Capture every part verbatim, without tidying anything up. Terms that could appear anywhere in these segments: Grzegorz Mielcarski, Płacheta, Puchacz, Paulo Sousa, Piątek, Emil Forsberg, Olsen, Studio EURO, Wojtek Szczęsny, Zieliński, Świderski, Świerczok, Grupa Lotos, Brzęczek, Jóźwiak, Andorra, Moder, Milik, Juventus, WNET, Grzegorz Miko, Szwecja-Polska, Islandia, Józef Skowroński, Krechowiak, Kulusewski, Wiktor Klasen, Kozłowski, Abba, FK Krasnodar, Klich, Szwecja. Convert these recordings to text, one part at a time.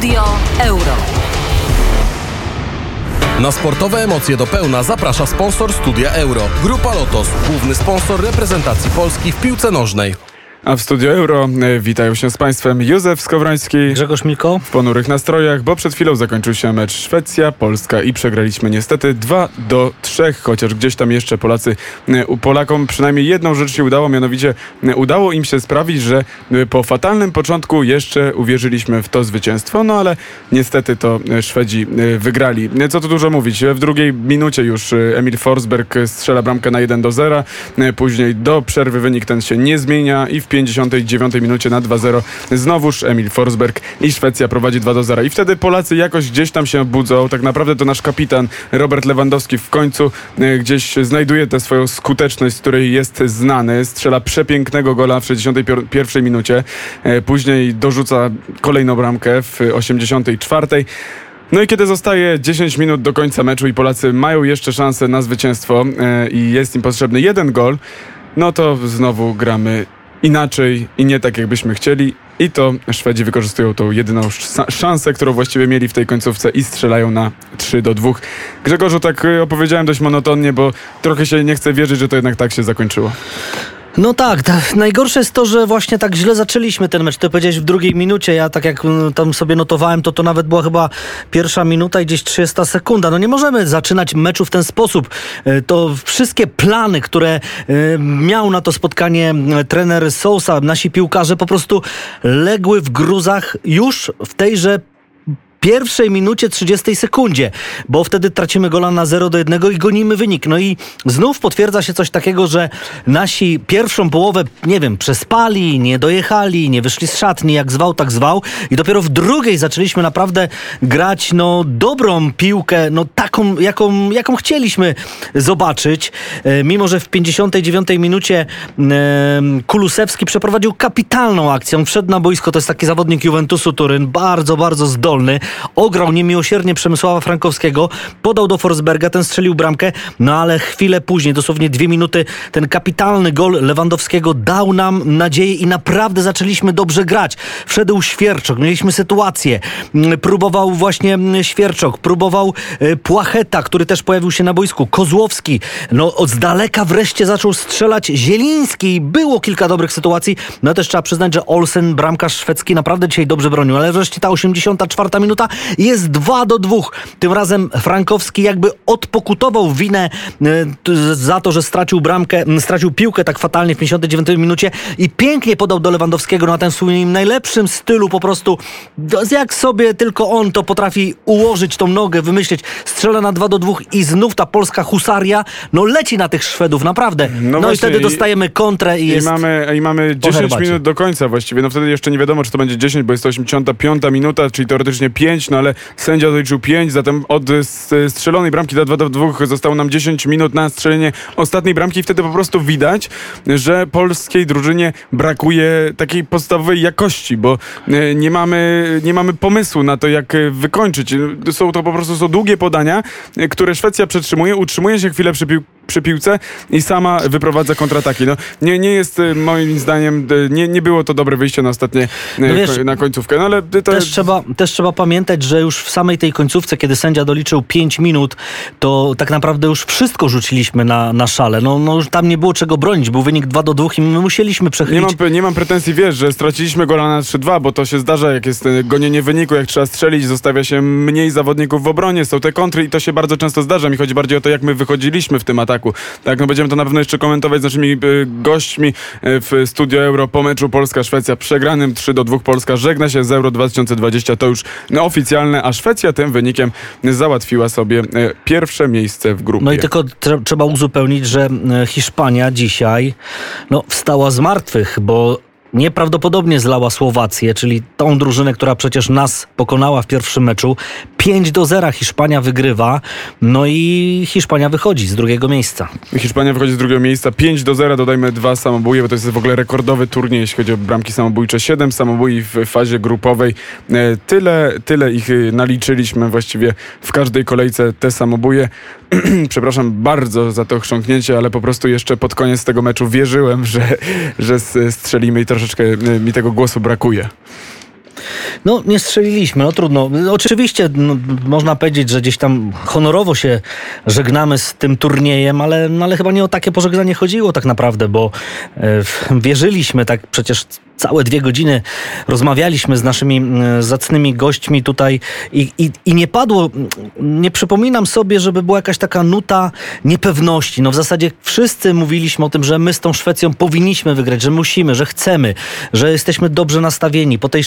Studio Euro. Na sportowe emocje do pełna zaprasza sponsor Studia Euro. Grupa Lotos, główny sponsor reprezentacji Polski w piłce nożnej. A w Studio Euro witają się z Państwem Józef Skowroński, Grzegorz Miko. W ponurych nastrojach, bo przed chwilą zakończył się mecz Szwecja-Polska i przegraliśmy niestety dwa do trzech, chociaż gdzieś tam jeszcze Polacy, Polakom przynajmniej jedną rzecz się udało, mianowicie udało im się sprawić, że po fatalnym początku jeszcze uwierzyliśmy w to zwycięstwo, no ale niestety to Szwedzi wygrali. Co tu dużo mówić, w drugiej minucie już Emil Forsberg strzela bramkę na jeden do zera, później do przerwy wynik ten się nie zmienia i w pięćdziesiątej dziewiątej minucie na dwa zero znowuż Emil Forsberg i Szwecja prowadzi dwa do zera. I wtedy Polacy jakoś gdzieś tam się budzą. Tak naprawdę to nasz kapitan Robert Lewandowski w końcu gdzieś znajduje tę swoją skuteczność, z której jest znany. Strzela przepięknego gola w sześćdziesiątej pierwszej minucie. Później dorzuca kolejną bramkę w osiemdziesiątej czwartej. No i kiedy zostaje dziesięć minut do końca meczu i Polacy mają jeszcze szansę na zwycięstwo i jest im potrzebny jeden gol, no to znowu gramy inaczej i nie tak, jakbyśmy chcieli. I to Szwedzi wykorzystują tą jedyną szansę, którą właściwie mieli w tej końcówce i strzelają na trzy do dwóch. Grzegorzu, tak opowiedziałem dość monotonnie, bo trochę się nie chce wierzyć, że to jednak tak się zakończyło. No tak, tak, najgorsze jest to, że właśnie tak źle zaczęliśmy ten mecz. Ty powiedziałeś w drugiej minucie, ja tak jak tam sobie notowałem, to to nawet była chyba pierwsza minuta i gdzieś trzydziesta sekunda. No nie możemy zaczynać meczu w ten sposób. To wszystkie plany, które miał na to spotkanie trener Sousa, nasi piłkarze po prostu legły w gruzach już w tejże pierwszej minucie, trzydziestej sekundzie, bo wtedy tracimy gola na zero do jednego i gonimy wynik. No i znów potwierdza się coś takiego, że nasi pierwszą połowę, nie wiem, przespali, nie dojechali, nie wyszli z szatni, jak zwał, tak zwał. I dopiero w drugiej zaczęliśmy naprawdę grać, no, dobrą piłkę, no, taką, jaką, jaką chcieliśmy zobaczyć. E, mimo, że w pięćdziesiątej dziewiątej minucie e, Kulusewski przeprowadził kapitalną akcję. On wszedł na boisko, to jest taki zawodnik Juventusu Turyn, bardzo, bardzo zdolny. Ograł niemiłosiernie Przemysława Frankowskiego, podał do Forsberga, ten strzelił bramkę, no ale chwilę później, dosłownie dwie minuty, ten kapitalny gol Lewandowskiego dał nam nadzieję i naprawdę zaczęliśmy dobrze grać. Wszedł Świerczok, mieliśmy sytuację, próbował właśnie Świerczok, próbował Płacheta, który też pojawił się na boisku, Kozłowski, no od z daleka wreszcie zaczął strzelać Zieliński i było kilka dobrych sytuacji, no też trzeba przyznać, że Olsen, bramkarz szwedzki, naprawdę dzisiaj dobrze bronił, ale wreszcie ta osiemdziesiąta czwarta minuta jest dwa do dwóch. Tym razem Frankowski jakby odpokutował winę za to, że stracił bramkę, stracił piłkę tak fatalnie w pięćdziesiątej dziewiątej minucie i pięknie podał do Lewandowskiego na tym swoim najlepszym stylu, po prostu jak sobie tylko on to potrafi ułożyć, tą nogę wymyślić. Strzela na dwa do dwóch i znów ta polska husaria, no, leci na tych Szwedów naprawdę. No, no i wtedy dostajemy kontrę i, i jest mamy, i mamy dziesięć minut do końca właściwie. No wtedy jeszcze nie wiadomo, czy to będzie dziesięć, bo jest to osiemdziesiąta piąta minuta, czyli teoretycznie pięć, no ale sędzia doliczył pięć, zatem od strzelonej bramki do dwa do dwóch zostało nam dziesięć minut na strzelenie ostatniej bramki i wtedy po prostu widać, że polskiej drużynie brakuje takiej podstawowej jakości, bo nie mamy, nie mamy pomysłu na to, jak wykończyć. Są to po prostu są długie podania, które Szwecja przetrzymuje, utrzymuje się chwilę przy piłce, przy piłce i sama wyprowadza kontrataki. No, nie, nie jest moim zdaniem, nie, nie było to dobre wyjście na ostatnie, no wiesz, na końcówkę. No, ale to... też, trzeba, też trzeba pamiętać, że już w samej tej końcówce, kiedy sędzia doliczył pięć minut, to tak naprawdę już wszystko rzuciliśmy na, na szale. No, no, tam nie było czego bronić. Był wynik dwa do dwóch i my musieliśmy przechylić. Nie mam, nie mam pretensji, wiesz, że straciliśmy gola na trzy dwa, bo to się zdarza, jak jest gonienie wyniku, jak trzeba strzelić, zostawia się mniej zawodników w obronie, są te kontry i to się bardzo często zdarza. Mi chodzi bardziej o to, jak my wychodziliśmy w tym ataku. Tak, no będziemy to na pewno jeszcze komentować z naszymi gośćmi w Studio Euro po meczu Polska-Szwecja przegranym trzy do dwóch. Polska żegna się z Euro dwa tysiące dwudziestego, to już oficjalne, a Szwecja tym wynikiem załatwiła sobie pierwsze miejsce w grupie. No i tylko tre- trzeba uzupełnić, że Hiszpania dzisiaj no, wstała z martwych, bo nieprawdopodobnie zlała Słowację, czyli tą drużynę, która przecież nas pokonała w pierwszym meczu. pięć do zera Hiszpania wygrywa, no i Hiszpania wychodzi z drugiego miejsca. Hiszpania wychodzi z drugiego miejsca, pięć do zera, dodajmy dwa samobóje, bo to jest w ogóle rekordowy turniej, jeśli chodzi o bramki samobójcze. siedem samobójów w fazie grupowej. Tyle, tyle ich naliczyliśmy właściwie w każdej kolejce, te samobóje. Przepraszam bardzo za to chrząknięcie, ale po prostu jeszcze pod koniec tego meczu wierzyłem, że, że strzelimy i troszeczkę mi tego głosu brakuje. No nie strzeliliśmy, no trudno. Oczywiście no, można powiedzieć, że gdzieś tam honorowo się żegnamy z tym turniejem, ale, no, ale chyba nie o takie pożegnanie chodziło tak naprawdę, bo e, wierzyliśmy tak przecież... Całe dwie godziny rozmawialiśmy z naszymi zacnymi gośćmi tutaj i, i, i nie padło, nie przypominam sobie, żeby była jakaś taka nuta niepewności. No w zasadzie wszyscy mówiliśmy o tym, że my z tą Szwecją powinniśmy wygrać, że musimy, że chcemy, że jesteśmy dobrze nastawieni. Po tej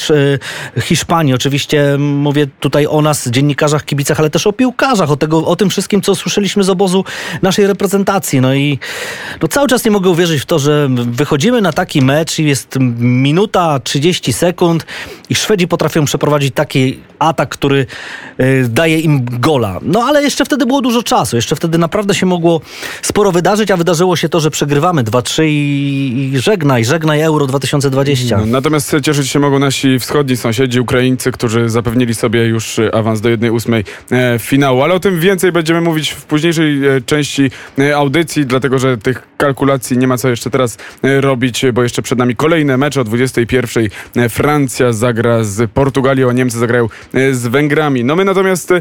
Hiszpanii oczywiście mówię tutaj o nas, dziennikarzach, kibicach, ale też o piłkarzach, o, tego, o tym wszystkim, co słyszeliśmy z obozu naszej reprezentacji. No i no cały czas nie mogę uwierzyć w to, że wychodzimy na taki mecz i jest... Minuta, trzydzieści sekund i Szwedzi potrafią przeprowadzić taki atak, który y, daje im gola. No ale jeszcze wtedy było dużo czasu. Jeszcze wtedy naprawdę się mogło sporo wydarzyć, a wydarzyło się to, że przegrywamy dwa trzy i, i żegnaj, żegnaj Euro dwa tysiące dwadzieścia. No, natomiast cieszyć się mogą nasi wschodni sąsiedzi, Ukraińcy, którzy zapewnili sobie już awans do jednej ósmej e, finału. Ale o tym więcej będziemy mówić w późniejszej e, części e, audycji, dlatego że tych kalkulacji nie ma co jeszcze teraz e, robić, bo jeszcze przed nami kolejne mecze. O dwudziestej pierwszej Francja zagra z Portugalią, a Niemcy zagrają z Węgrami. No my natomiast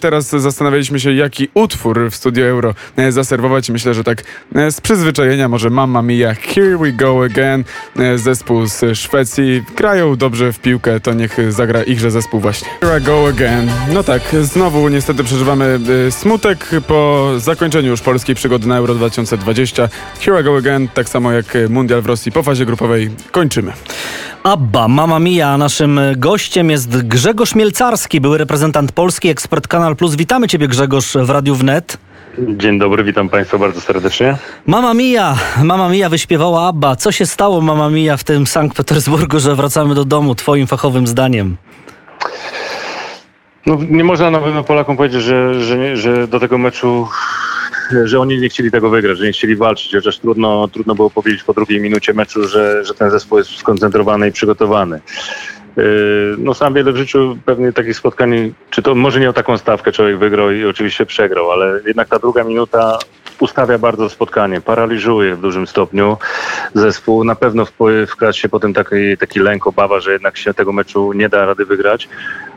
teraz zastanawialiśmy się, jaki utwór w Studio Euro zaserwować. Myślę, że tak z przyzwyczajenia może Mamma Mia, Here We Go Again, zespół z Szwecji. Grają dobrze w piłkę, to niech zagra ichże zespół właśnie. Here I Go Again. No tak, znowu niestety przeżywamy smutek po zakończeniu już polskiej przygody na Euro dwa tysiące dwadzieścia. Here I Go Again, tak samo jak Mundial w Rosji po fazie grupowej. Kończymy. Abba, Mamma Mia. Naszym gościem jest Grzegorz Mielcarski, były reprezentant Polski, ekspert Kanal Plus. Witamy Ciebie, Grzegorz, w Radiu W N E T. Dzień dobry, witam Państwa bardzo serdecznie. Mamma Mia, Mamma Mia wyśpiewała Abba. Co się stało, Mamma Mia, w tym Sankt Petersburgu, że wracamy do domu, Twoim fachowym zdaniem? No, nie można na pewno Polakom powiedzieć, że, że, że do tego meczu... że oni nie chcieli tego wygrać, że nie chcieli walczyć, chociaż trudno, trudno było powiedzieć po drugiej minucie meczu, że, że ten zespół jest skoncentrowany i przygotowany. No sam wiele w życiu pewnie takich spotkań, czy to może nie o taką stawkę człowiek wygrał i oczywiście przegrał, ale jednak ta druga minuta ustawia bardzo spotkanie, paraliżuje w dużym stopniu zespół. Na pewno wkradł się potem taki, taki lęk, obawa, że jednak się tego meczu nie da rady wygrać,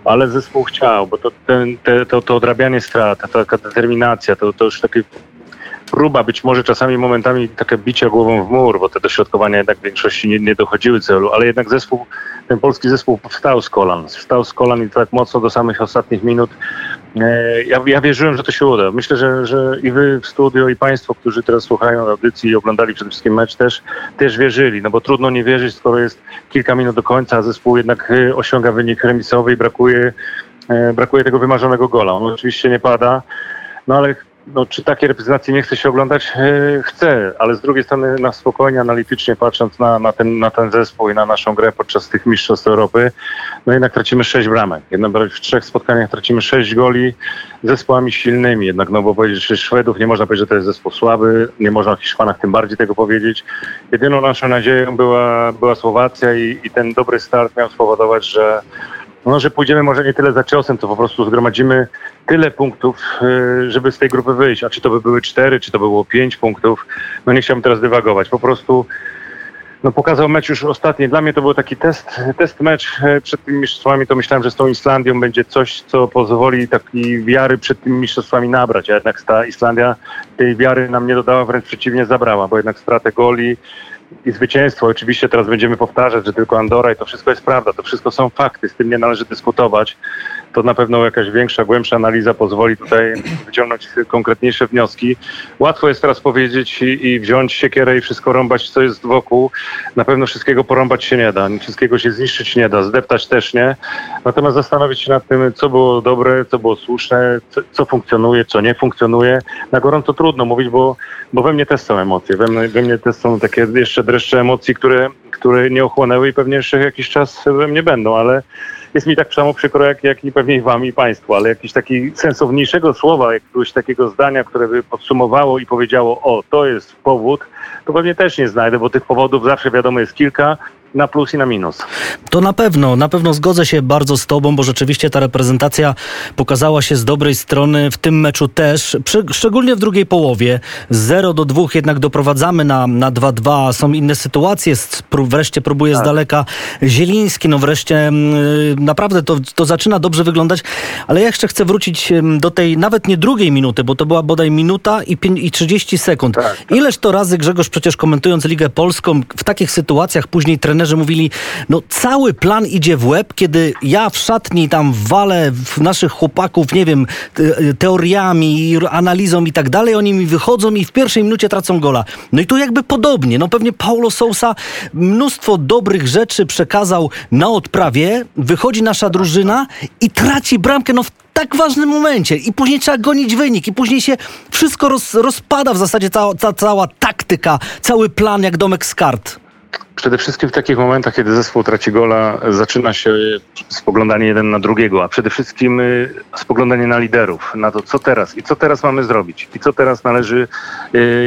ale zespół chciał, bo to, ten, te, to, to odrabianie strat, taka determinacja, to, to już takie próba, być może czasami momentami takie bicie głową w mur, bo te dośrodkowania jednak w większości nie, nie dochodziły celu, ale jednak zespół, ten polski zespół wstał z kolan, wstał z kolan i tak mocno do samych ostatnich minut. Ja, ja wierzyłem, że to się uda. Myślę, że, że i wy w studio, i państwo, którzy teraz słuchają audycji i oglądali przede wszystkim mecz, też, też wierzyli, no bo trudno nie wierzyć, skoro jest kilka minut do końca, a zespół jednak osiąga wynik remisowy i brakuje, brakuje tego wymarzonego gola. On oczywiście nie pada, no ale no, czy takie reprezentacje nie chce się oglądać? Chce, ale z drugiej strony na spokojnie, analitycznie patrząc na, na, ten, na ten zespół i na naszą grę podczas tych mistrzostw Europy, no jednak tracimy sześć bramek. Jednak w trzech spotkaniach tracimy sześć goli zespołami silnymi jednak, no bo powiedzieć, że Szwedów nie można powiedzieć, że to jest zespół słaby, nie można o Hiszpanach tym bardziej tego powiedzieć. Jedyną naszą nadzieją była, była Słowacja i, i ten dobry start miał spowodować, że no, że pójdziemy może nie tyle za ciosem, to po prostu zgromadzimy tyle punktów, żeby z tej grupy wyjść. A czy to by były cztery, czy to by było pięć punktów, no nie chciałbym teraz dywagować. Po prostu no, pokazał mecz już ostatni. Dla mnie to był taki test, test mecz przed tymi mistrzostwami. To myślałem, że z tą Islandią będzie coś, co pozwoli takiej wiary przed tymi mistrzostwami nabrać. A jednak ta Islandia tej wiary nam nie dodała, wręcz przeciwnie zabrała, bo jednak stratę goli i zwycięstwo. Oczywiście teraz będziemy powtarzać, że tylko Andorra i to wszystko jest prawda, to wszystko są fakty, z tym nie należy dyskutować. To na pewno jakaś większa, głębsza analiza pozwoli tutaj wyciągnąć konkretniejsze wnioski. Łatwo jest teraz powiedzieć i, i wziąć siekierę i wszystko rąbać, co jest wokół. Na pewno wszystkiego porąbać się nie da, wszystkiego się zniszczyć nie da, zdeptać też nie. Natomiast zastanowić się nad tym, co było dobre, co było słuszne, co, co funkcjonuje, co nie funkcjonuje. Na gorąco trudno mówić, bo, bo we mnie też są emocje, we mnie, we mnie też są takie jeszcze dreszcze emocji, które, które nie ochłonęły i pewnie jeszcze jakiś czas we mnie będą, ale jest mi tak samo przykro, jak, jak i pewnie wam i państwu, ale jakiegoś takiego sensowniejszego słowa, jakiegoś takiego zdania, które by podsumowało i powiedziało, o, to jest powód, to pewnie też nie znajdę, bo tych powodów zawsze wiadomo jest kilka, na plus i na minus. To na pewno, na pewno zgodzę się bardzo z tobą, bo rzeczywiście ta reprezentacja pokazała się z dobrej strony w tym meczu też, szczególnie w drugiej połowie. zero do dwóch jednak doprowadzamy na, na dwa dwa, są inne sytuacje, wreszcie próbuje tak. z daleka Zieliński, no wreszcie naprawdę to, to zaczyna dobrze wyglądać, ale ja jeszcze chcę wrócić do tej nawet nie drugiej minuty, bo to była bodaj minuta i, i trzydzieści sekund. Tak, tak. Ileż to razy Grzegorz przecież komentując Ligę Polską w takich sytuacjach później trener że mówili, no cały plan idzie w łeb, kiedy ja w szatni tam walę w naszych chłopaków, nie wiem, teoriami, analizą i tak dalej, oni mi wychodzą i w pierwszej minucie tracą gola. No i tu jakby podobnie, no pewnie Paulo Sousa mnóstwo dobrych rzeczy przekazał na odprawie, wychodzi nasza drużyna i traci bramkę, no w tak ważnym momencie i później trzeba gonić wynik i później się wszystko roz, rozpada w zasadzie cała, ta, cała taktyka, cały plan jak domek z kart. Przede wszystkim w takich momentach, kiedy zespół traci gola, zaczyna się spoglądanie jeden na drugiego, a przede wszystkim spoglądanie na liderów, na to, co teraz i co teraz mamy zrobić i co teraz należy,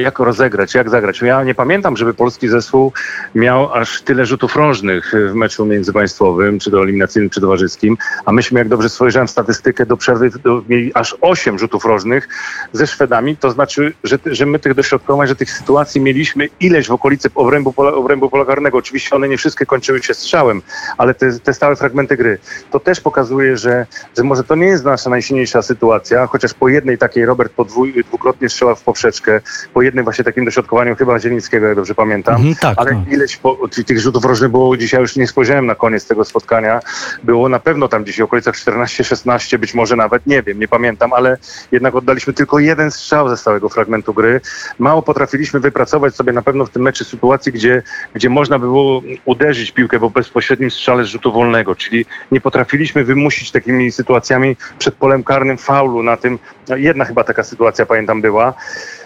jak rozegrać, jak zagrać. Ja nie pamiętam, żeby polski zespół miał aż tyle rzutów rożnych w meczu międzypaństwowym, czy to eliminacyjnym, czy towarzyskim, a myśmy, jak dobrze spojrzałem w statystykę, do przerwy do, mieli aż osiem rzutów rożnych ze Szwedami, to znaczy, że, że my tych dośrodkowań, że tych sytuacji mieliśmy ileś w okolicy obrębu pola, obrębu pola karnego. Oczywiście one nie wszystkie kończyły się strzałem, ale te, te stałe fragmenty gry. To też pokazuje, że, że może to nie jest nasza najsilniejsza sytuacja, chociaż po jednej takiej Robert podwój, dwukrotnie strzela w poprzeczkę, po jednym właśnie takim dośrodkowaniu chyba Zielińskiego, jak dobrze pamiętam, mhm, tak, ale no. ileś po, tych rzutów rożnych było, dzisiaj już nie spojrzałem na koniec tego spotkania, było na pewno tam dzisiaj w okolicach czternaście szesnaście, być może nawet, nie wiem, nie pamiętam, ale jednak oddaliśmy tylko jeden strzał ze stałego fragmentu gry. Mało potrafiliśmy wypracować sobie na pewno w tym meczu sytuacji, gdzie, gdzie można było uderzyć piłkę po bezpośrednim strzale z rzutu wolnego, czyli nie potrafiliśmy wymusić takimi sytuacjami przed polem karnym faulu na tym. Jedna chyba taka sytuacja, pamiętam, była.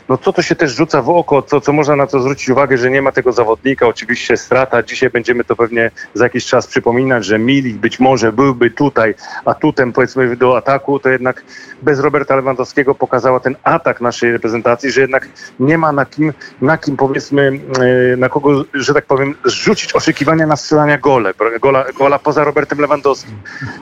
No co to się też rzuca w oko, co, co można na to zwrócić uwagę, że nie ma tego zawodnika, oczywiście strata. Dzisiaj będziemy to pewnie za jakiś czas przypominać, że Milik być może byłby tutaj atutem, powiedzmy, do ataku, to jednak bez Roberta Lewandowskiego pokazała ten atak naszej reprezentacji, że jednak nie ma na kim, na kim powiedzmy, na kogo, że tak powiem, zrzucić oczekiwania na strzelania gole, gola, gola poza Robertem Lewandowskim.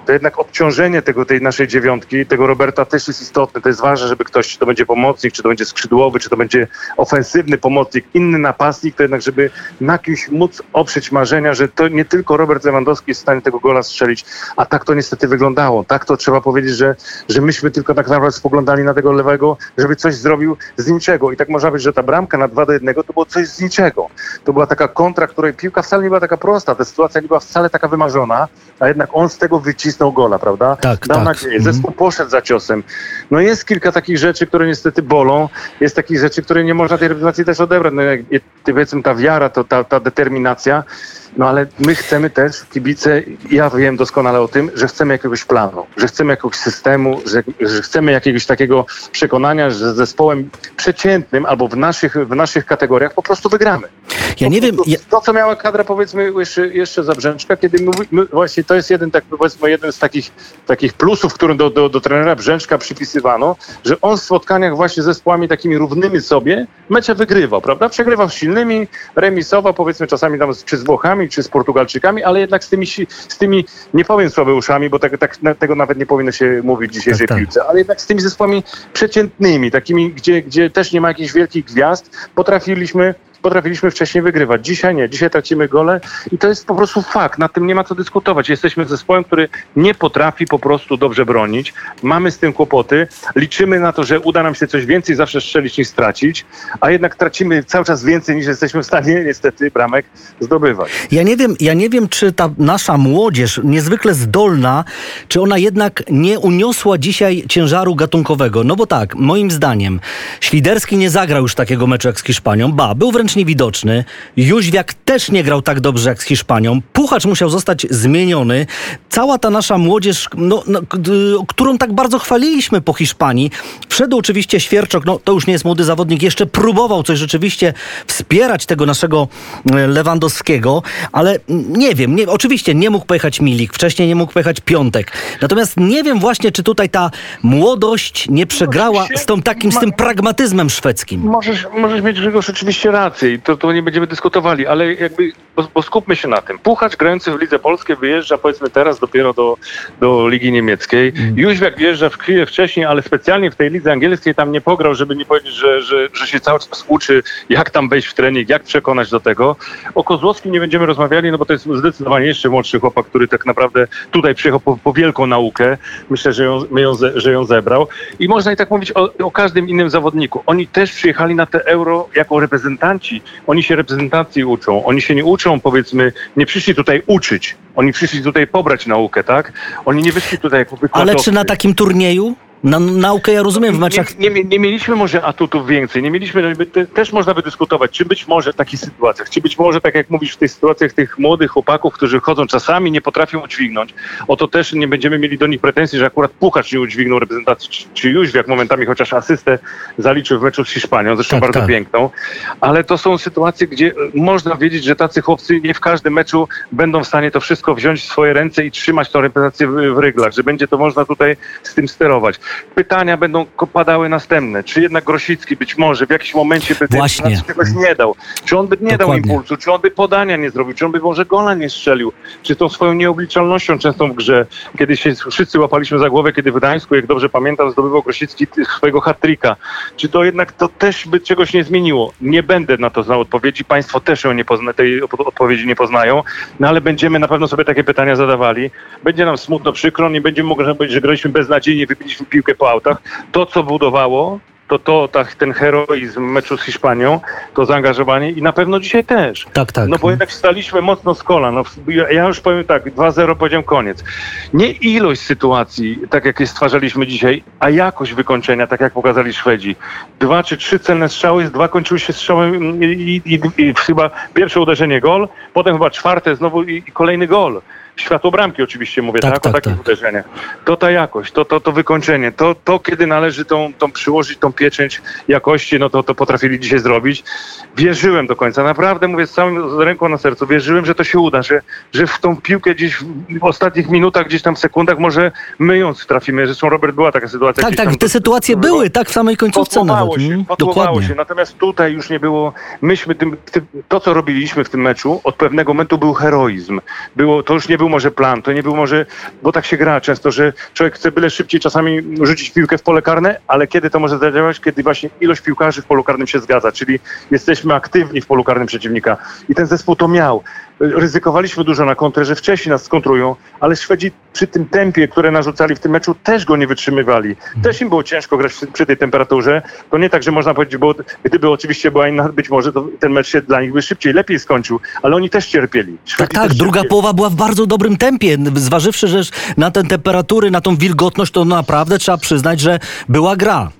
To jednak obciążenie tego, tej naszej dziewiątki, tego Roberta też jest istotne. To jest ważne, żeby ktoś, czy to będzie pomocnik, czy to będzie skrzydłowy, czy to będzie ofensywny pomocnik, inny napastnik, to jednak, żeby na kimś móc oprzeć marzenia, że to nie tylko Robert Lewandowski jest w stanie tego gola strzelić, a tak to niestety wyglądało. Tak to trzeba powiedzieć, że, że myśmy tylko tak naprawdę spoglądali na tego lewego, żeby coś zrobił z niczego. I tak można powiedzieć, że ta bramka na dwa do jednego to było coś z niczego. To była taka kontra, której piłka wcale nie była taka prosta, ta sytuacja nie była wcale taka wymarzona, a jednak on z tego wycisnął gola, prawda? Tak, Dał tak. nadzieję. Zespół mm. poszedł za ciosem. No jest kilka takich rzeczy, które niestety bolą. Jest takich rzeczy, które nie można tej reprezentacji też odebrać. No jak, powiedzmy, ta wiara, to ta, ta determinacja. No ale my chcemy też, kibice, ja wiem doskonale o tym, że chcemy jakiegoś planu, że chcemy jakiegoś systemu, że, że chcemy jakiegoś takiego przekonania, że z zespołem przeciętnym albo w naszych, w naszych kategoriach po prostu wygramy. Ja nie wiem... Ja... To, co miała kadra, powiedzmy, jeszcze, jeszcze za Brzęczka, kiedy my, my, właśnie to jest jeden, tak, powiedzmy, jeden z takich, takich plusów, który do, do, do trenera Brzęczka przypisywano, że on w spotkaniach właśnie z zespołami takimi równymi sobie mecze wygrywał, prawda? Przegrywał z silnymi, remisował, powiedzmy, czasami tam czy z Włochami, czy z Portugalczykami, ale jednak z tymi, z tymi nie powiem słabeuszami, bo tak, tak, tego nawet nie powinno się mówić w dzisiejszej tak, tak. piłce, ale jednak z tymi zespołami przeciętnymi, takimi, gdzie, gdzie też nie ma jakichś wielkich gwiazd, potrafiliśmy Potrafiliśmy wcześniej wygrywać. Dzisiaj nie. Dzisiaj tracimy gole i to jest po prostu fakt. Nad tym nie ma co dyskutować. Jesteśmy zespołem, który nie potrafi po prostu dobrze bronić. Mamy z tym kłopoty. Liczymy na to, że uda nam się coś więcej zawsze strzelić niż stracić, a jednak tracimy cały czas więcej niż jesteśmy w stanie niestety bramek zdobywać. Ja nie wiem, ja nie wiem, czy ta nasza młodzież, niezwykle zdolna, czy ona jednak nie uniosła dzisiaj ciężaru gatunkowego. No bo tak, moim zdaniem Świderski nie zagrał już takiego meczu jak z Hiszpanią. Ba, był wręcz niewidoczny. Jóźwiak też nie grał tak dobrze jak z Hiszpanią. Puchacz musiał zostać zmieniony. Cała ta nasza młodzież, no, no, którą tak bardzo chwaliliśmy po Hiszpanii. Wszedł oczywiście Świerczok, no to już nie jest młody zawodnik, jeszcze próbował coś rzeczywiście wspierać tego naszego Lewandowskiego, ale nie wiem, nie, oczywiście nie mógł pojechać Milik, wcześniej nie mógł pojechać Piątek. Natomiast nie wiem właśnie, czy tutaj ta młodość nie przegrała z, tą, takim, z tym pragmatyzmem szwedzkim. Możesz, możesz mieć, Grzegorz, oczywiście rację. sytuację i to, to nie będziemy dyskutowali, ale jakby, bo, bo skupmy się na tym. Puchacz grający w Lidze Polskiej wyjeżdża powiedzmy teraz dopiero do, do Ligi Niemieckiej. Mm. Jóźwiak wjeżdża w Kliję wcześniej, ale specjalnie w tej Lidze Angielskiej tam nie pograł, żeby nie powiedzieć, że, że, że się cały czas uczy, jak tam wejść w trening, jak przekonać do tego. O Kozłowskim nie będziemy rozmawiali, no bo to jest zdecydowanie jeszcze młodszy chłopak, który tak naprawdę tutaj przyjechał po, po wielką naukę. Myślę, że ją, my ją, że ją zebrał. I można i tak mówić o, o każdym innym zawodniku. Oni też przyjechali na te Euro jako reprezentanci. Oni się reprezentacji uczą. Oni się nie uczą, powiedzmy, nie przyszli tutaj uczyć. Oni przyszli tutaj pobrać naukę, tak? Oni nie wyszli tutaj jako wykładowcy. Ale czy na takim turnieju? Na naukę ja rozumiem w meczach. Nie, nie, nie mieliśmy może atutów więcej, nie mieliśmy, te, też można by dyskutować, czy być może w takich sytuacjach, czy być może, tak jak mówisz, w tych sytuacjach tych młodych chłopaków, którzy chodzą czasami, nie potrafią udźwignąć, oto też nie będziemy mieli do nich pretensji, że akurat Puchacz nie udźwignął reprezentacji, czy, czy Jóźwiak momentami chociaż asystę zaliczył w meczu z Hiszpanią, zresztą tak, bardzo tak. piękną, ale to są sytuacje, gdzie można wiedzieć, że tacy chłopcy nie w każdym meczu będą w stanie to wszystko wziąć w swoje ręce i trzymać tą reprezentację w, w ryglach, że będzie to można tutaj z tym sterować. Pytania będą padały następne. Czy jednak Grosicki być może w jakimś momencie by czegoś nie dał? Czy on by nie Dokładnie. dał impulsu? Czy on by podania nie zrobił? Czy on by może gola nie strzelił? Czy tą swoją nieobliczalnością częstą w grze, kiedy się wszyscy łapaliśmy za głowę, kiedy w Gdańsku, jak dobrze pamiętam, zdobywał Grosicki swojego hat-tricka. Czy to jednak to też by czegoś nie zmieniło? Nie będę na to znał odpowiedzi. Państwo też ją nie pozna, tej odpowiedzi nie poznają. No ale będziemy na pewno sobie takie pytania zadawali. Będzie nam smutno, przykro. Nie będziemy mogli powiedzieć, że graliśmy beznadziejnie, wybiliśmy piłkę po autach. To, co budowało, to, to tak, ten heroizm meczu z Hiszpanią, to zaangażowanie i na pewno dzisiaj też. Tak, tak. No bo jednak staliśmy mocno z kolan. No, ja już powiem tak, dwa zero powiedziałem koniec. Nie ilość sytuacji, tak jak je stwarzaliśmy dzisiaj, a jakość wykończenia, tak jak pokazali Szwedzi. Dwa czy trzy celne strzały, dwa kończyły się strzałem i, i, i chyba pierwsze uderzenie gol, potem chyba czwarte znowu i, i kolejny gol. Światło bramki oczywiście mówię, tak, tak, tak o takich tak. uderzeniach. To ta jakość, to, to, to wykończenie, to, to kiedy należy tą, tą przyłożyć, tą pieczęć jakości, no to, to potrafili dzisiaj zrobić. Wierzyłem do końca, naprawdę mówię z całym z ręką na sercu, wierzyłem, że to się uda, że, że w tą piłkę gdzieś w ostatnich minutach, gdzieś tam w sekundach może my ją trafimy. Zresztą Robert, była taka sytuacja. Tak, tak, tam, te sytuacje to, były, tak w samej końcówce nawet. Się, Dokładnie. się, natomiast tutaj już nie było, myśmy tym, tym, to co robiliśmy w tym meczu, od pewnego momentu był heroizm. Było, to już nie było był może plan, to nie był może, bo tak się gra często, że człowiek chce byle szybciej czasami rzucić piłkę w pole karne, ale kiedy to może zadziałać? Kiedy właśnie ilość piłkarzy w polu karnym się zgadza, czyli jesteśmy aktywni w polu karnym przeciwnika i ten zespół to miał. Ryzykowaliśmy dużo na kontrę, że wcześniej nas skontrują, ale Szwedzi przy tym tempie, które narzucali w tym meczu, też go nie wytrzymywali. Też im było ciężko grać przy tej temperaturze. To nie tak, że można powiedzieć, bo gdyby oczywiście była inna, być może to ten mecz się dla nich by szybciej, lepiej skończył, ale oni też cierpieli. Szwedzi tak, tak. Druga cierpieli. Połowa była w bardzo dobrym tempie. Zważywszy, że na tę temperaturę, na tą wilgotność, to naprawdę trzeba przyznać, że była gra.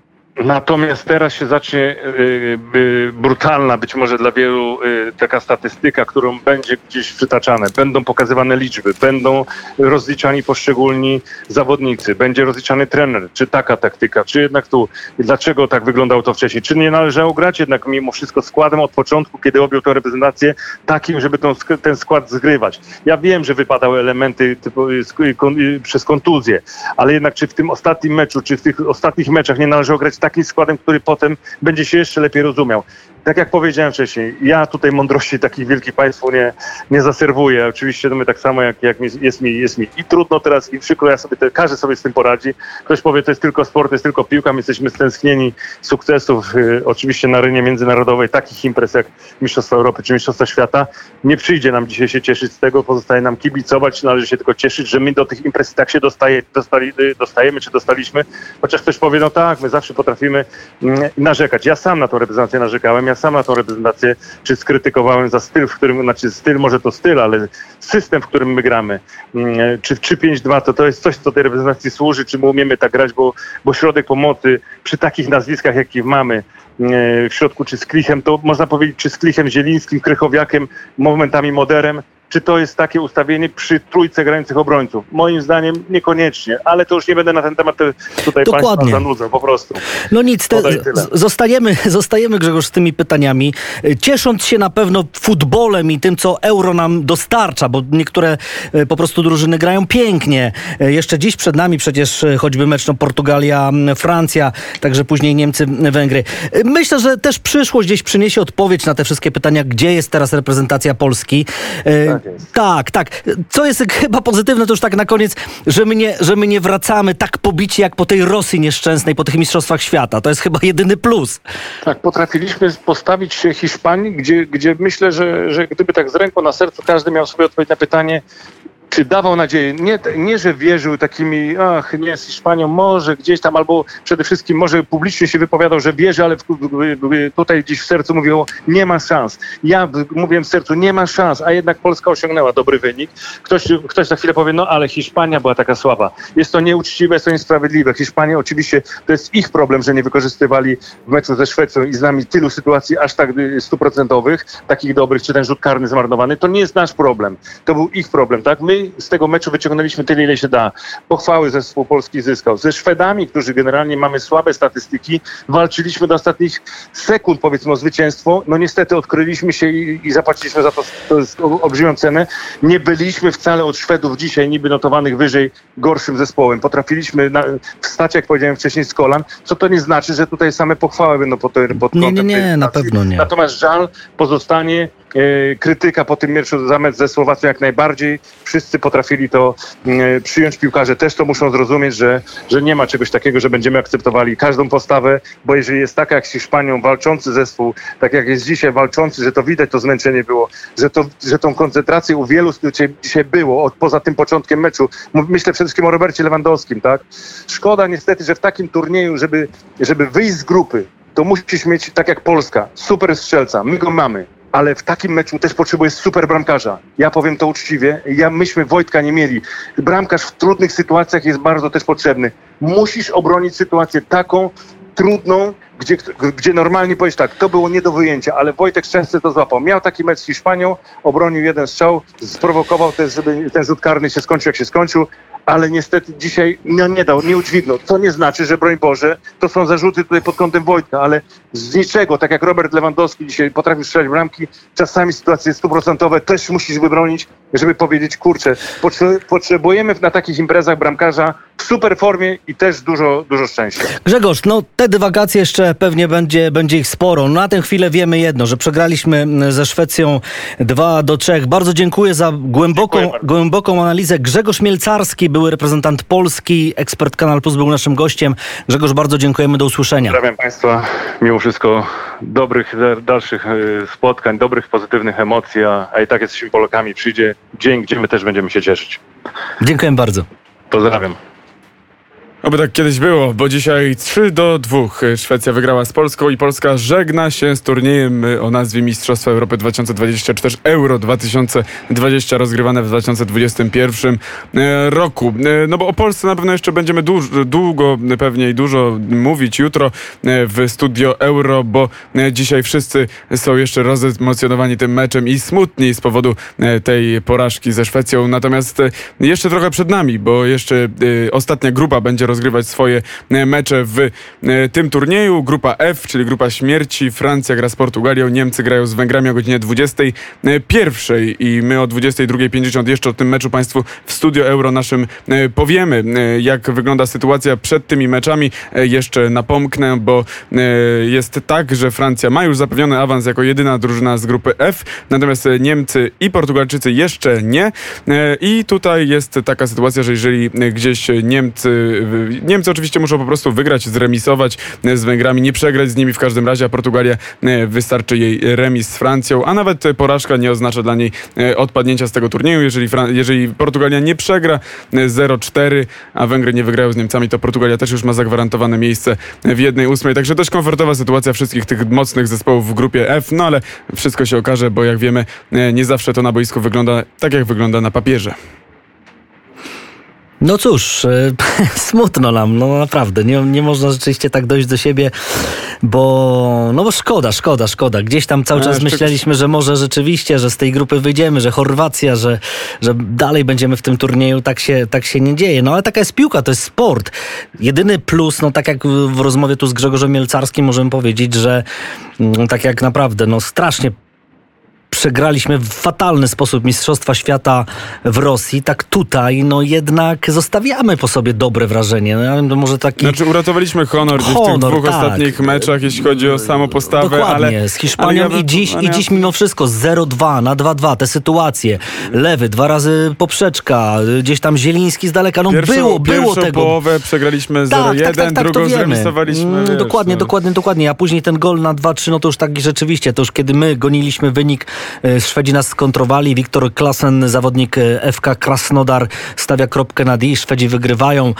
Natomiast teraz się zacznie y, y, brutalna być może dla wielu y, taka statystyka, którą będzie gdzieś przytaczane. Będą pokazywane liczby, będą rozliczani poszczególni zawodnicy, będzie rozliczany trener, czy taka taktyka, czy jednak tu. Dlaczego tak wyglądało to wcześniej? Czy nie należało grać jednak mimo wszystko składem od początku, kiedy objął tę reprezentację takim, żeby tą, ten skład zgrywać? Ja wiem, że wypadały elementy typu, kon, przez kontuzję, ale jednak czy w tym ostatnim meczu, czy w tych ostatnich meczach nie należało grać takim składem, który potem będzie się jeszcze lepiej rozumiał. Tak jak powiedziałem wcześniej, ja tutaj mądrości takich wielkich państwu nie, nie zaserwuję. Oczywiście my tak samo, jak, jak jest, mi, jest mi i trudno teraz, i przykro, ja sobie te, każdy sobie z tym poradzi. Ktoś powie, to jest tylko sport, to jest tylko piłka, my jesteśmy stęsknieni sukcesów, y, oczywiście na arenie międzynarodowej, takich imprez jak Mistrzostwa Europy czy Mistrzostwa Świata. Nie przyjdzie nam dzisiaj się cieszyć z tego, pozostaje nam kibicować, należy się tylko cieszyć, że my do tych imprez tak się dostaje, dostali, dostajemy czy dostaliśmy. Chociaż ktoś powie, no tak, my zawsze potrafimy mm, narzekać. Ja sam na tą reprezentację narzekałem, ja Ja sam na tą reprezentację czy skrytykowałem za styl, w którym, znaczy styl, może to styl, ale system, w którym my gramy, czy w trzy pięć dwa, to to jest coś, co tej reprezentacji służy, czy my umiemy tak grać, bo, bo środek pomocy przy takich nazwiskach, jakich mamy w środku, czy z Klichem, to można powiedzieć, czy z Klichem, Zielińskim, Krechowiakiem, momentami Moderem, czy to jest takie ustawienie przy trójce grających obrońców? Moim zdaniem niekoniecznie, ale to już nie będę na ten temat tutaj Dokładnie. Państwa zanudzał po prostu. No nic, te, zostajemy, zostajemy Grzegorz z tymi pytaniami, ciesząc się na pewno futbolem i tym, co Euro nam dostarcza, bo niektóre po prostu drużyny grają pięknie. Jeszcze dziś przed nami przecież choćby mecz no Portugalia, Francja, także później Niemcy, Węgry. Myślę, że też przyszłość gdzieś przyniesie odpowiedź na te wszystkie pytania, gdzie jest teraz reprezentacja Polski. Tak, jest. tak, tak. Co jest chyba pozytywne, to już tak na koniec, że my nie, że my nie wracamy tak pobici jak po tej Rosji nieszczęsnej, po tych mistrzostwach świata. To jest chyba jedyny plus. Tak, potrafiliśmy postawić się Hiszpanii, gdzie, gdzie myślę, że, że gdyby tak z ręką na sercu każdy miał sobie odpowiedź na pytanie, czy dawał nadzieję, nie, nie że wierzył takimi, ach nie, z Hiszpanią może gdzieś tam, albo przede wszystkim może publicznie się wypowiadał, że wierzy, ale w, w, tutaj gdzieś w sercu mówił, nie ma szans. Ja mówiłem w sercu, nie ma szans, a jednak Polska osiągnęła dobry wynik. Ktoś, ktoś za chwilę powie, no ale Hiszpania była taka słaba. Jest to nieuczciwe, jest to niesprawiedliwe. Hiszpanie oczywiście, to jest ich problem, że nie wykorzystywali w meczu ze Szwecją i z nami tylu sytuacji aż tak stuprocentowych, takich dobrych, czy ten rzut karny zmarnowany. To nie jest nasz problem. To był ich problem, tak? My z tego meczu wyciągnęliśmy tyle, ile się da. Pochwały zespół Polski zyskał. Ze Szwedami, którzy generalnie mamy słabe statystyki, walczyliśmy do ostatnich sekund, powiedzmy, o zwycięstwo. No niestety odkryliśmy się i, i zapłaciliśmy za to, to jest olbrzymią cenę. Nie byliśmy wcale od Szwedów dzisiaj niby notowanych wyżej gorszym zespołem. Potrafiliśmy na, wstać, jak powiedziałem wcześniej, z kolan, co to nie znaczy, że tutaj same pochwały będą pod, pod kątem. Nie, nie, nie, na pewno nie. Natomiast żal pozostanie krytyka po tym meczu za mecz ze Słowacją jak najbardziej. Wszyscy potrafili to przyjąć, piłkarze też to muszą zrozumieć, że, że nie ma czegoś takiego, że będziemy akceptowali każdą postawę, bo jeżeli jest taka jak z Hiszpanią walczący zespół, tak jak jest dzisiaj walczący, że to widać, to zmęczenie było, że, to, że tą koncentrację u wielu dzisiaj było, od poza tym początkiem meczu. Myślę przede wszystkim o Robercie Lewandowskim, tak? Szkoda niestety, że w takim turnieju, żeby, żeby wyjść z grupy, to musisz mieć, tak jak Polska, super strzelca, my go mamy. Ale w takim meczu też potrzebuje super bramkarza. Ja powiem to uczciwie, ja, myśmy Wojtka nie mieli. Bramkarz w trudnych sytuacjach jest bardzo też potrzebny. Musisz obronić sytuację taką trudną, gdzie, gdzie normalnie powiesz tak, to było nie do wyjęcia, ale Wojtek Szczęsny to złapał. Miał taki mecz z Hiszpanią, obronił jeden strzał, sprowokował też, żeby ten rzut karny się skończył, jak się skończył, ale niestety dzisiaj no, nie dał, nie udźwignął. To nie znaczy, że broń Boże, to są zarzuty tutaj pod kątem Wojtka, ale z niczego, tak jak Robert Lewandowski dzisiaj potrafił strzelać bramki, czasami sytuacje stuprocentowe też musisz wybronić, żeby powiedzieć, kurczę, potrze- potrzebujemy na takich imprezach bramkarza w super formie i też dużo, dużo szczęścia. Grzegorz, no te dywagacje jeszcze pewnie będzie, będzie ich sporo. No, na tę chwilę wiemy jedno, że przegraliśmy ze Szwecją dwa do trzech. Bardzo dziękuję za głęboką, dziękuję głęboką analizę. Grzegorz Mielcarski, były reprezentant Polski, ekspert Kanal Plus był naszym gościem. Grzegorz, bardzo dziękujemy, do usłyszenia. Pozdrawiam Państwa, mimo wszystko dobrych, dalszych spotkań, dobrych, pozytywnych emocji, a, a i tak jesteśmy Polakami, przyjdzie dzień, gdzie my też będziemy się cieszyć. Dziękuję bardzo. Pozdrawiam. Oby tak kiedyś było, bo dzisiaj trzy do dwóch Szwecja wygrała z Polską i Polska żegna się z turniejem o nazwie Mistrzostwa Europy dwa tysiące dwadzieścia cztery, Euro dwa tysiące dwadzieścia, rozgrywane w dwa tysiące dwudziestym pierwszym roku. No bo o Polsce na pewno jeszcze będziemy dłuż, długo, pewnie i dużo mówić jutro w Studio Euro, bo dzisiaj wszyscy są jeszcze rozemocjonowani tym meczem i smutni z powodu tej porażki ze Szwecją. Natomiast jeszcze trochę przed nami, bo jeszcze ostatnia grupa będzie rozgrywać swoje mecze w tym turnieju. Grupa F, czyli grupa śmierci. Francja gra z Portugalią, Niemcy grają z Węgrami o godzinie dwudziestej pierwszej i my o dwudziestej drugiej pięćdziesiąt jeszcze o tym meczu Państwu w Studio Euro naszym powiemy, jak wygląda sytuacja przed tymi meczami. Jeszcze napomknę, bo jest tak, że Francja ma już zapewniony awans jako jedyna drużyna z grupy F, natomiast Niemcy i Portugalczycy jeszcze nie. I tutaj jest taka sytuacja, że jeżeli gdzieś Niemcy Niemcy oczywiście muszą po prostu wygrać, zremisować z Węgrami, nie przegrać z nimi w każdym razie, a Portugalia wystarczy jej remis z Francją, a nawet porażka nie oznacza dla niej odpadnięcia z tego turnieju. Jeżeli, Fran- jeżeli Portugalia nie przegra zero cztery, a Węgry nie wygrają z Niemcami, to Portugalia też już ma zagwarantowane miejsce w jednej ósmej. Także dość komfortowa sytuacja wszystkich tych mocnych zespołów w grupie F, no ale wszystko się okaże, bo jak wiemy, nie zawsze to na boisku wygląda tak, jak wygląda na papierze. No cóż, smutno nam, no naprawdę, nie, nie można rzeczywiście tak dojść do siebie, bo no bo szkoda, szkoda, szkoda. Gdzieś tam cały czas myśleliśmy, że może rzeczywiście, że z tej grupy wyjdziemy, że Chorwacja, że, że dalej będziemy w tym turnieju, tak się, tak się nie dzieje. No ale taka jest piłka, to jest sport. Jedyny plus, no tak jak w rozmowie tu z Grzegorzem Mielcarskim możemy powiedzieć, że no, tak jak naprawdę, no strasznie przegraliśmy w fatalny sposób Mistrzostwa Świata w Rosji, tak tutaj, no jednak zostawiamy po sobie dobre wrażenie. No, może taki... Znaczy uratowaliśmy honor, honor w tych dwóch tak. ostatnich meczach, jeśli chodzi o samopostawę. Dokładnie, ale... z Hiszpanią ale ja... i dziś, i dziś mimo wszystko zero dwa na dwa dwa, te sytuacje. Lewy, dwa razy poprzeczka, gdzieś tam Zieliński z daleka, no pierwszą, było, było tego. Połowę przegraliśmy zero jeden, tak, tak, tak, tak, drugą zremisowaliśmy. Wiesz, dokładnie, no. dokładnie, dokładnie. A później ten gol na dwa trzy, no to już tak rzeczywiście, to już kiedy my goniliśmy wynik, Szwedzi nas skontrowali. Wiktor Klasen, zawodnik F K Krasnodar, stawia kropkę nad i. Szwedzi wygrywają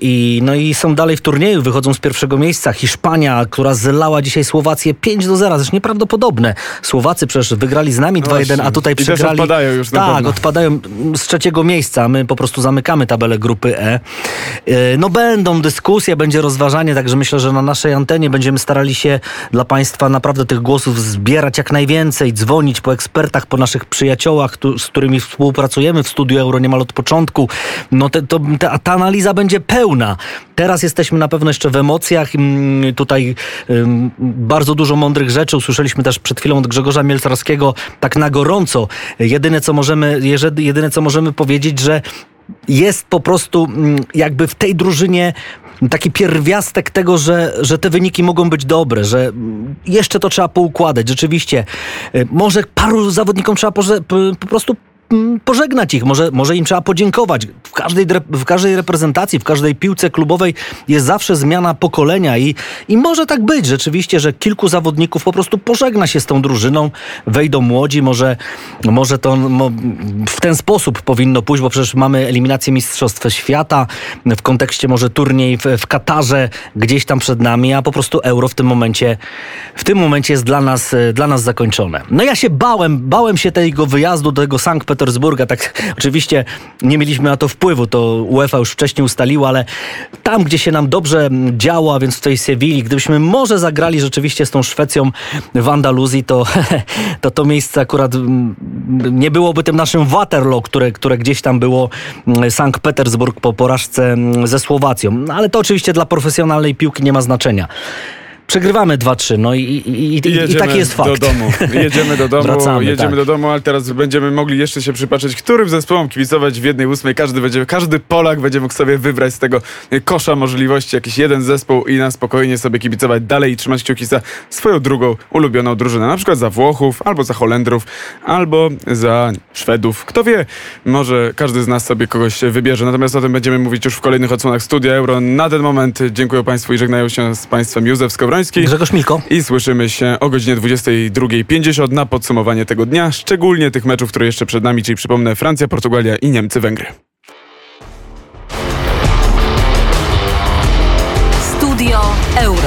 i, no i są dalej w turnieju, wychodzą z pierwszego miejsca. Hiszpania, która zlała dzisiaj Słowację pięć do zera, to jest nieprawdopodobne. Słowacy przecież wygrali z nami dwa jeden, a tutaj przegrali. I też odpadają już na pewno. Tak, odpadają z trzeciego miejsca. My po prostu zamykamy tabelę grupy E. No będą dyskusje, będzie rozważanie, także myślę, że na naszej antenie będziemy starali się dla Państwa naprawdę tych głosów zbierać jak najwięcej, dzwonić po ekspertach, po naszych przyjaciołach, tu, z którymi współpracujemy w Studiu Euro niemal od początku. No te, to, te, ta analiza będzie pełna. Teraz jesteśmy na pewno jeszcze w emocjach. Mm, tutaj mm, bardzo dużo mądrych rzeczy. Usłyszeliśmy też przed chwilą od Grzegorza Mielcarskiego tak na gorąco. Jedyne co możemy, jedyne, co możemy powiedzieć, że jest po prostu jakby w tej drużynie taki pierwiastek tego, że, że te wyniki mogą być dobre, że jeszcze to trzeba poukładać. Rzeczywiście, może paru zawodnikom trzeba poże- po prostu pożegnać ich, może, może im trzeba podziękować. W każdej, w każdej reprezentacji, w każdej piłce klubowej jest zawsze zmiana pokolenia i, i może tak być rzeczywiście, że kilku zawodników po prostu pożegna się z tą drużyną, wejdą młodzi, może, może to mo, w ten sposób powinno pójść, bo przecież mamy eliminację Mistrzostw Świata w kontekście może turniej w, w Katarze gdzieś tam przed nami, a po prostu Euro w tym momencie, w tym momencie jest dla nas, dla nas zakończone. No ja się bałem, bałem się tego wyjazdu do tego Sankt Petersburga, tak oczywiście nie mieliśmy na to wpływu, to UEFA już wcześniej ustaliła, ale tam, gdzie się nam dobrze działo, a więc w tej Sewilli, gdybyśmy może zagrali rzeczywiście z tą Szwecją w Andaluzji, to to, to miejsce akurat nie byłoby tym naszym Waterloo, które, które gdzieś tam było Sankt Petersburg po porażce ze Słowacją. No, ale to oczywiście dla profesjonalnej piłki nie ma znaczenia. Przegrywamy dwa trzy, no i, i, i, i taki jest fakt. Do domu. Jedziemy do domu, Wracamy, jedziemy tak. do domu, ale teraz będziemy mogli jeszcze się przypatrzeć, którym zespołom kibicować w jednej ósmej. Każdy będzie, każdy Polak będzie mógł sobie wybrać z tego kosza możliwości jakiś jeden zespół i na spokojnie sobie kibicować dalej i trzymać kciuki za swoją drugą ulubioną drużynę. Na przykład za Włochów, albo za Holendrów, albo za Szwedów. Kto wie, może każdy z nas sobie kogoś wybierze. Natomiast o tym będziemy mówić już w kolejnych odsłonach Studia Euro. Na ten moment dziękuję Państwu i żegnają się z Państwem Józef Skowroński, Grzegorz Milko. I słyszymy się o godzinie dwudziestej drugiej pięćdziesiąt na podsumowanie tego dnia, szczególnie tych meczów, które jeszcze przed nami, czyli przypomnę Francja, Portugalia i Niemcy, Węgry. Studio Euro.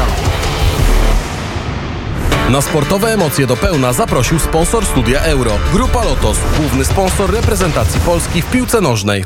Na sportowe emocje do pełna zaprosił sponsor Studia Euro. Grupa Lotos, główny sponsor reprezentacji Polski w piłce nożnej.